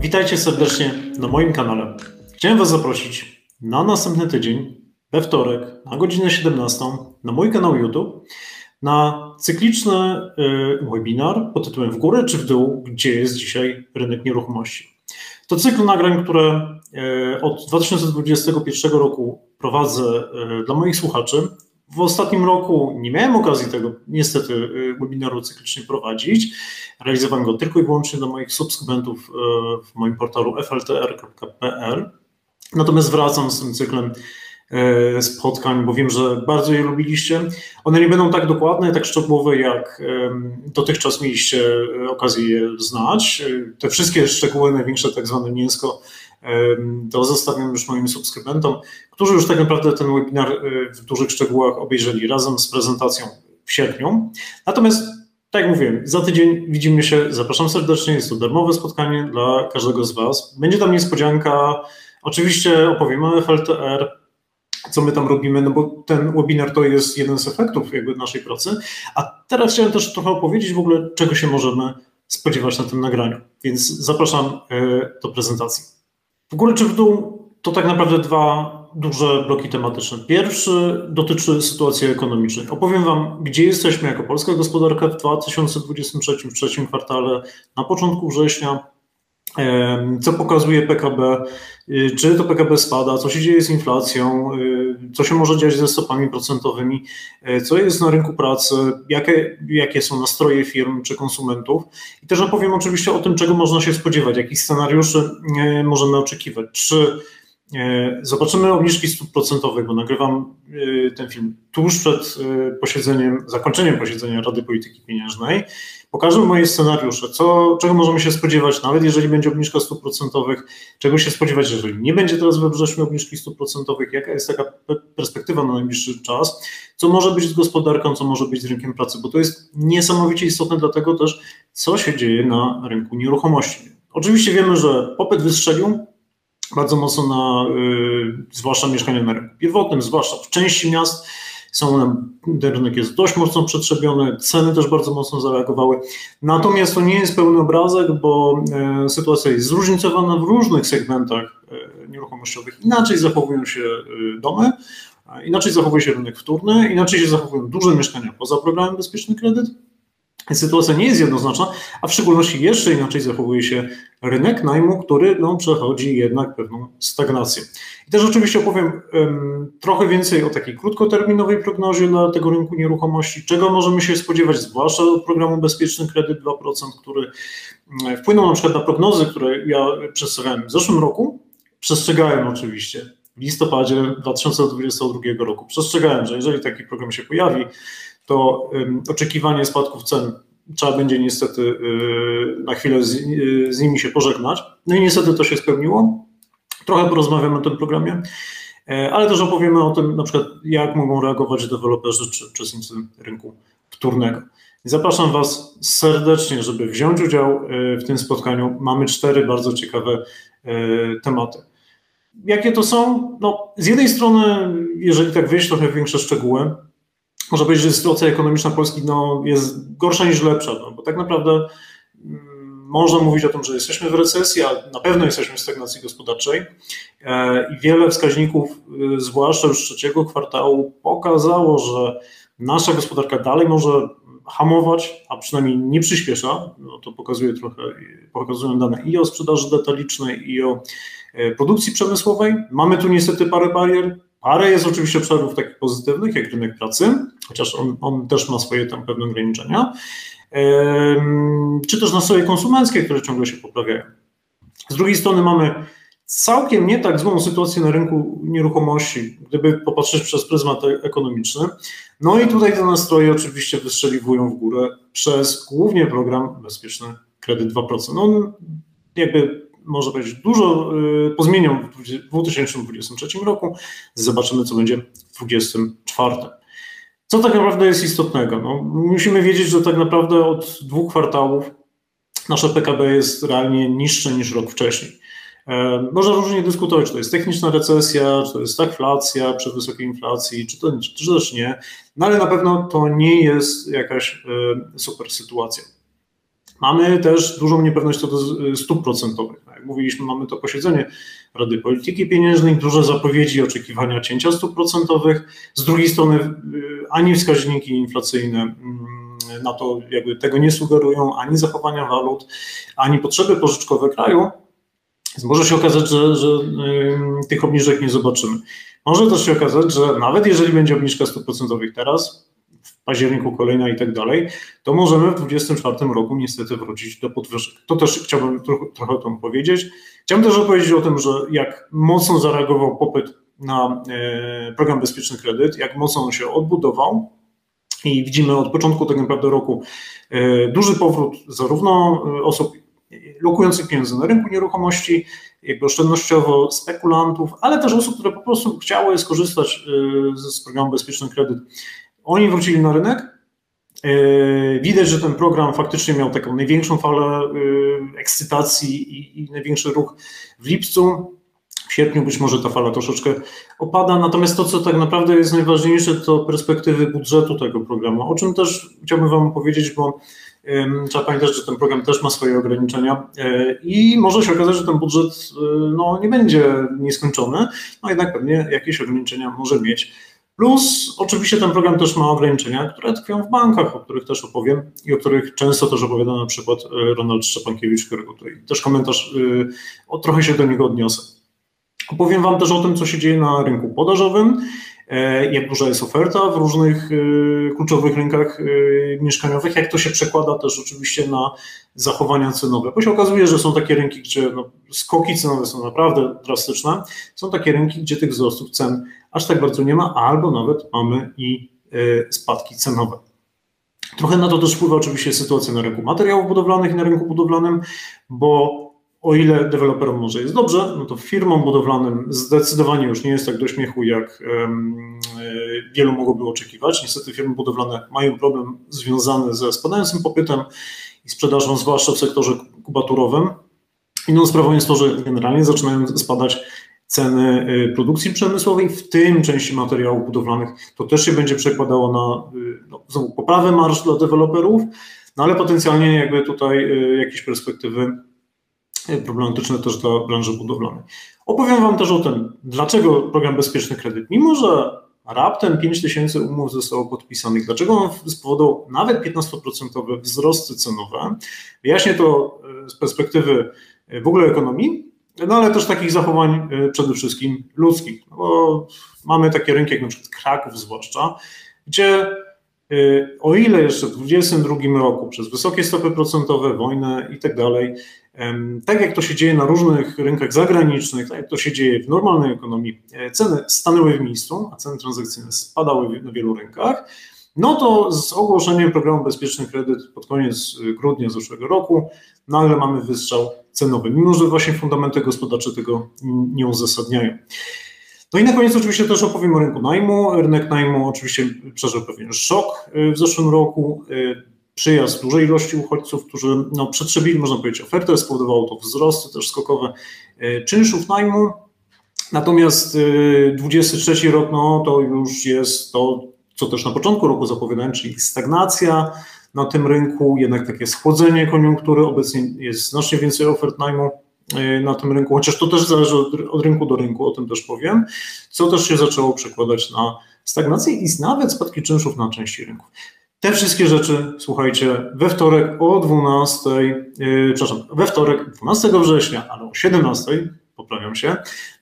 Witajcie serdecznie na moim kanale. Chciałem Was zaprosić na następny tydzień, we wtorek, na godzinę 17, na mój kanał YouTube, na cykliczny webinar pod tytułem W górę czy w dół, gdzie jest dzisiaj rynek nieruchomości. To cykl nagrań, które od 2021 roku prowadzę dla moich słuchaczy. W ostatnim roku nie miałem okazji tego niestety webinaru cyklicznie prowadzić. Realizowałem go tylko i wyłącznie dla moich subskrybentów w moim portalu fltr.pl. Natomiast wracam z tym cyklem spotkań, bo wiem, że bardzo je lubiliście. One nie będą tak dokładne, tak szczegółowe, jak dotychczas mieliście okazję je znać. Te wszystkie szczegóły, największe tak zwane mięsko, to zostawiam już moim subskrybentom, którzy już tak naprawdę ten webinar w dużych szczegółach obejrzeli razem z prezentacją w sierpniu. Natomiast, tak jak mówiłem, za tydzień widzimy się, zapraszam serdecznie, jest to darmowe spotkanie dla każdego z Was. Będzie tam niespodzianka, oczywiście opowiemy o FLTR, co my tam robimy, no bo ten webinar to jest jeden z efektów jakby naszej pracy, a teraz chciałem też trochę opowiedzieć w ogóle, czego się możemy spodziewać na tym nagraniu, więc zapraszam do prezentacji. W górę czy w dół to tak naprawdę dwa duże bloki tematyczne. Pierwszy dotyczy sytuacji ekonomicznej. Opowiem Wam, gdzie jesteśmy jako polska gospodarka w 2023, w trzecim kwartale, na początku września, co pokazuje PKB, czy to PKB spada, co się dzieje z inflacją, co się może dziać ze stopami procentowymi, co jest na rynku pracy, jakie są nastroje firm czy konsumentów. I też opowiem oczywiście o tym, czego można się spodziewać, jakich scenariuszy możemy oczekiwać. Czy zobaczymy obniżki stóp procentowych, bo nagrywam ten film tuż przed zakończeniem posiedzenia Rady Polityki Pieniężnej. Pokażę moje scenariusze, czego możemy się spodziewać, nawet jeżeli będzie obniżka stóp procentowych, czego się spodziewać, jeżeli nie będzie teraz we wrześniu obniżki stóp procentowych, jaka jest taka perspektywa na najbliższy czas, co może być z gospodarką, co może być z rynkiem pracy, bo to jest niesamowicie istotne, dlatego też, co się dzieje na rynku nieruchomości. Oczywiście wiemy, że popyt wystrzelił bardzo mocno na, zwłaszcza mieszkania na rynku pierwotnym, zwłaszcza w części miast. Rynek jest dość mocno przetrzebiony, ceny też bardzo mocno zareagowały. Natomiast to nie jest pełny obrazek, bo sytuacja jest zróżnicowana w różnych segmentach nieruchomościowych. Inaczej zachowują się domy, inaczej zachowuje się rynek wtórny, inaczej się zachowują duże mieszkania poza programem Bezpieczny Kredyt. Sytuacja nie jest jednoznaczna, a w szczególności jeszcze inaczej zachowuje się rynek najmu, który przechodzi jednak pewną stagnację. I też oczywiście opowiem trochę więcej o takiej krótkoterminowej prognozie dla tego rynku nieruchomości, czego możemy się spodziewać, zwłaszcza od programu Bezpieczny Kredyt 2%, który wpłynął na przykład na prognozy, które ja przedstawiałem w zeszłym roku. Przestrzegałem oczywiście w listopadzie 2022 roku. Przestrzegałem, że jeżeli taki program się pojawi, to oczekiwanie spadków cen trzeba będzie niestety na chwilę z nimi się pożegnać. No i niestety to się spełniło. Trochę porozmawiamy o tym programie, ale też opowiemy o tym, na przykład jak mogą reagować deweloperzy czy uczestnicy rynku wtórnego. Zapraszam Was serdecznie, żeby wziąć udział w tym spotkaniu. Mamy 4 bardzo ciekawe tematy. Jakie to są? No, z jednej strony, jeżeli tak wyjść trochę większe szczegóły, można powiedzieć, że sytuacja ekonomiczna Polski jest gorsza niż lepsza, bo tak naprawdę można mówić o tym, że jesteśmy w recesji, a na pewno jesteśmy w stagnacji gospodarczej i wiele wskaźników, zwłaszcza już trzeciego kwartału, pokazało, że nasza gospodarka dalej może hamować, a przynajmniej nie przyspiesza. To pokazują dane i o sprzedaży detalicznej, i o produkcji przemysłowej. Mamy tu niestety parę barier. Parę jest oczywiście obszarów takich pozytywnych, jak rynek pracy, chociaż on też ma swoje tam pewne ograniczenia, czy też nastroje konsumenckie, które ciągle się poprawiają. Z drugiej strony mamy całkiem nie tak złą sytuację na rynku nieruchomości, gdyby popatrzeć przez pryzmat ekonomiczny. No i tutaj te nastroje oczywiście wystrzeliwują w górę przez głównie program Bezpieczny Kredyt 2%. On jakby, można powiedzieć, dużo pozmienią w 2023 roku. Zobaczymy, co będzie w 2024. Co tak naprawdę jest istotnego? No, musimy wiedzieć, że tak naprawdę od 2 kwartałów nasze PKB jest realnie niższe niż rok wcześniej. Można różnie dyskutować, czy to jest techniczna recesja, czy to jest stagflacja przy wysokiej inflacji, czy też nie, no ale na pewno to nie jest jakaś super sytuacja. Mamy też dużą niepewność co do stóp procentowych. Jak mówiliśmy, mamy to posiedzenie Rady Polityki Pieniężnej, duże zapowiedzi oczekiwania cięcia stóp procentowych. Z drugiej strony ani wskaźniki inflacyjne na to jakby tego nie sugerują, ani zachowania walut, ani potrzeby pożyczkowe kraju. Więc może się okazać, że tych obniżek nie zobaczymy. Może też się okazać, że nawet jeżeli będzie obniżka stóp procentowych teraz, w październiku kolejna i tak dalej, to możemy w 2024 roku niestety wrócić do podwyżek. To też chciałbym trochę o tym powiedzieć. Chciałbym też opowiedzieć o tym, że jak mocno zareagował popyt na program Bezpieczny Kredyt, jak mocno on się odbudował i widzimy od początku tak naprawdę roku duży powrót zarówno osób lokujących pieniądze na rynku nieruchomości, jakby oszczędnościowo spekulantów, ale też osób, które po prostu chciały skorzystać z programu Bezpieczny Kredyt. Oni wrócili na rynek. Widać, że ten program faktycznie miał taką największą falę ekscytacji i największy ruch w lipcu. W sierpniu być może ta fala troszeczkę opada, natomiast to, co tak naprawdę jest najważniejsze, to perspektywy budżetu tego programu, o czym też chciałbym Wam powiedzieć, bo trzeba pamiętać, że ten program też ma swoje ograniczenia i może się okazać, że ten budżet nie będzie nieskończony, jednak pewnie jakieś ograniczenia może mieć. Plus oczywiście ten program też ma ograniczenia, które tkwią w bankach, o których też opowiem i o których często też opowiada na przykład Ronald Szczepankiewicz, którego tutaj też komentarz, trochę się do niego odniosę. Opowiem Wam też o tym, co się dzieje na rynku podażowym, jak duża jest oferta w różnych kluczowych rynkach mieszkaniowych, jak to się przekłada też oczywiście na zachowania cenowe, bo się okazuje, że są takie rynki, gdzie skoki cenowe są naprawdę drastyczne, są takie rynki, gdzie tych wzrostów cen aż tak bardzo nie ma, albo nawet mamy i spadki cenowe. Trochę na to też wpływa oczywiście sytuacja na rynku materiałów budowlanych i na rynku budowlanym, bo o ile deweloperom może jest dobrze, to firmom budowlanym zdecydowanie już nie jest tak do śmiechu, jak wielu mogłoby oczekiwać. Niestety firmy budowlane mają problem związany ze spadającym popytem i sprzedażą, zwłaszcza w sektorze kubaturowym. Inną sprawą jest to, że generalnie zaczynają spadać ceny produkcji przemysłowej, w tym części materiałów budowlanych. To też się będzie przekładało na znowu poprawę marż dla deweloperów, ale potencjalnie jakby tutaj jakieś perspektywy problematyczne też dla branży budowlanej. Opowiem Wam też o tym, dlaczego program Bezpieczny Kredyt, mimo że raptem 5000 umów zostało podpisanych, dlaczego on spowodował nawet 15% wzrosty cenowe. Wyjaśnię to z perspektywy w ogóle ekonomii, ale też takich zachowań przede wszystkim ludzkich. Bo mamy takie rynki jak na przykład Kraków zwłaszcza, gdzie o ile jeszcze w 2022 roku przez wysokie stopy procentowe, wojnę i tak dalej, tak jak to się dzieje na różnych rynkach zagranicznych, tak jak to się dzieje w normalnej ekonomii, ceny stanęły w miejscu, a ceny transakcyjne spadały na wielu rynkach, to z ogłoszeniem programu Bezpieczny Kredyt pod koniec grudnia zeszłego roku nagle mamy wystrzał cenowy, mimo że właśnie fundamenty gospodarcze tego nie uzasadniają. I na koniec oczywiście też opowiem o rynku najmu. Rynek najmu oczywiście przeżył pewien szok w zeszłym roku. Przyjazd dużej ilości uchodźców, którzy przetrzebili, można powiedzieć, ofertę, spowodowało to wzrosty też skokowe czynszów najmu. Natomiast 2023 rok to już jest to, co też na początku roku zapowiadałem, czyli stagnacja na tym rynku, jednak takie schłodzenie koniunktury. Obecnie jest znacznie więcej ofert najmu na tym rynku, chociaż to też zależy od rynku do rynku, o tym też powiem, co też się zaczęło przekładać na stagnację i nawet spadki czynszów na części rynków. Te wszystkie rzeczy, słuchajcie, we wtorek 12 września, ale o 17, poprawiam się,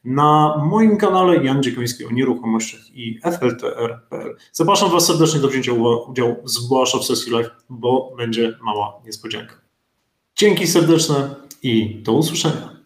na moim kanale Jan Dziekoński o nieruchomościach i fltr.pl. Zapraszam Was serdecznie do wzięcia udziału, zwłaszcza w sesji live, bo będzie mała niespodzianka. Dzięki serdeczne i do usłyszenia.